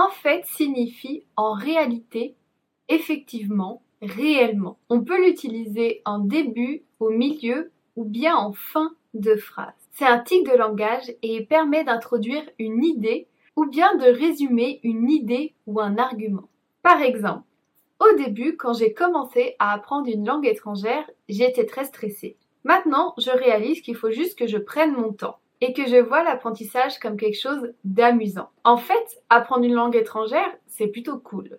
en fait signifie en réalité, effectivement, réellement. On peut l'utiliser en début, au milieu ou bien en fin de phrase. C'est un tic de langage et il permet d'introduire une idée ou bien de résumer une idée ou un argument. Par exemple, au début, quand j'ai commencé à apprendre une langue étrangère, j'étais très stressée. Maintenant, je réalise qu'il faut juste que je prenne mon temps et que je vois l'apprentissage comme quelque chose d'amusant. En fait, apprendre une langue étrangère, c'est plutôt cool.